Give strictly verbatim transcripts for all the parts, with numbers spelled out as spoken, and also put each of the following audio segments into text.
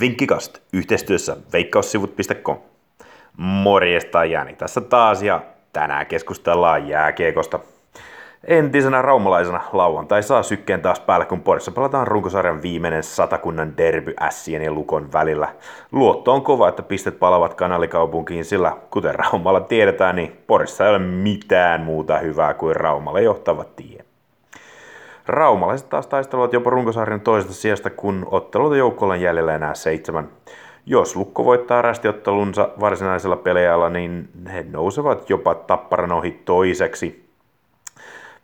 Vinkkikast yhteistyössä veikkaussivut piste com. Morjesta, Jäni tässä taas, ja tänään keskustellaan jääkiekosta. Entisenä raumalaisena lauantai saa sykkeen taas päälle, kun Porissa pelataan runkosarjan viimeinen Satakunnan derby Ässien ja Lukon välillä. Luotto on kova, että pistet palavat kanalikaupunkiin, sillä kuten Raumalla tiedetään, niin Porissa ei ole mitään muuta hyvää kuin Raumalle johtava tie. Raumalaiset taas taistelevat jopa runkosarjan toisesta sijasta, kun otteluita joukkueella on jäljellä enää seitsemän. Jos Lukko voittaa rästiottelunsa varsinaisella pelejällä, niin he nousevat jopa Tapparan ohi toiseksi.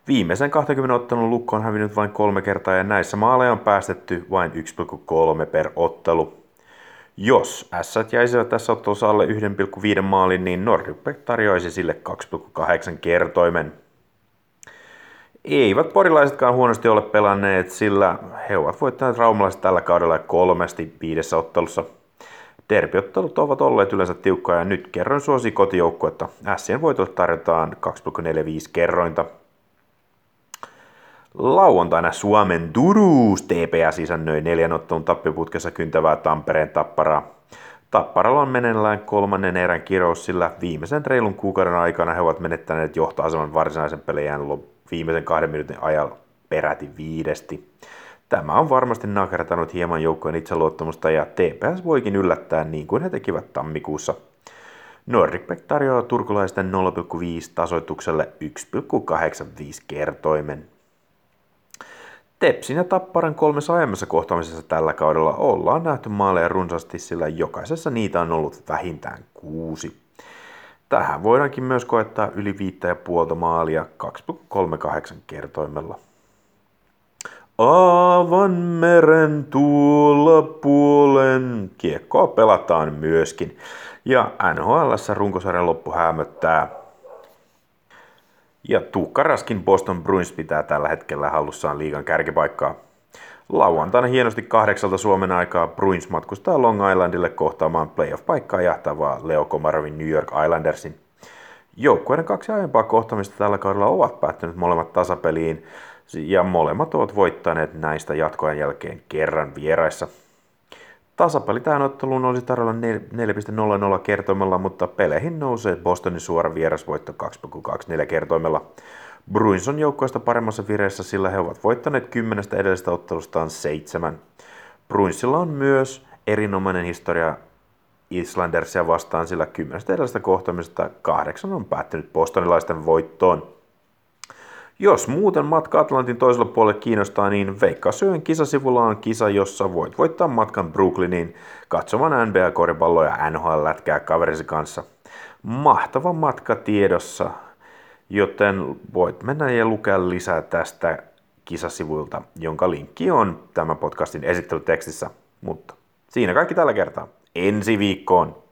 Viimeisen kaksikymmentä ottelun Lukko on hävinnyt vain kolme kertaa, ja näissä maaleja on päästetty vain yksi pilkku kolme per ottelu. Jos Ässät jäisivät tässä ottelussa alle yksi pilkku viisi maalin, niin Nordicbet tarjoaisi sille kaksi pilkku kahdeksan kertoimen. Eivät porilaisetkaan huonosti ole pelanneet, sillä he ovat voittaneet raumalaiset tällä kaudella kolmesti viidessä ottelussa. Derbiottelut ovat olleet yleensä tiukkaa, ja nyt kerroin suosii kotijoukkuetta. Ässien voitolle tarjotaan kaksi pilkku neljäkymmentäviisi kerrointa. Lauantaina Suomen Turuus T P S isännöi neljän ottelun tappioputkessa kyntävää Tampereen Tapparaa. Tapparalla on meneillään kolmannen erän kirous, sillä viimeisen reilun kuukauden aikana he ovat menettäneet johtoaseman varsinaisen pelejään viimeisen kahden minuutin ajalla peräti viidesti. Tämä on varmasti nakertanut hieman joukkojen itseluottamusta, ja T P S voikin yllättää niin kuin he tekivät tammikuussa. Nordicbet tarjoaa turkulaisten nolla pilkku viisi tasoitukselle yksi pilkku kahdeksankymmentäviisi kertoimen. Tepsin ja Tapparan kolmessa aiemmassa kohtaamisessa tällä kaudella ollaan nähty maaleja runsaasti, sillä jokaisessa niitä on ollut vähintään kuusi. Tähän voidaankin myös koettaa yli viittä ja puolta maalia kaksi pilkku kolmekymmentäkahdeksan kertoimella. Aavan meren tuolla puolen kiekkoa pelataan myöskin, ja N H L:ssä runkosarjan loppu häämöttää. Ja Tuukka Raskin Boston Bruins pitää tällä hetkellä hallussaan liigan kärkipaikkaa. Lauantaina hienosti kahdeksalta Suomen aikaa Bruins matkustaa Long Islandille kohtaamaan playoff-paikkaa jahtavaa Leo Komarovin New York Islandersin. Joukkueiden kaksi aiempaa kohtaamista tällä kaudella ovat päättyneet molemmat tasapeliin, ja molemmat ovat voittaneet näistä jatkoajan jälkeen kerran vieraissa. Tasapeli tähän otteluun olisi tarjolla neljä pilkku nolla nolla kertoimella, mutta peleihin nousee Bostonin suora vierasvoitto kaksi pilkku kaksikymmentäneljä kertoimella. Bruins on joukkueesta paremmassa vireessä, sillä he ovat voittaneet kymmenestä edellisestä ottelustaan seitsemän. Bruinsilla on myös erinomainen historia Islandersia vastaan, sillä kymmenestä edellisestä kohtaamisesta kahdeksan on päättynyt bostonilaisten voittoon. Jos muuten matka Atlantin toisella puolella kiinnostaa, niin Veikka Syön kisasivulla on kisa, jossa voit voittaa matkan Brooklyniin katsomaan N B A-koripalloa ja N H L-lätkää kaverisi kanssa. Mahtava matka tiedossa, joten voit mennä ja lukea lisää tästä kisasivuilta, jonka linkki on tämän podcastin esittelytekstissä. Mutta siinä kaikki tällä kertaa. Ensi viikkoon!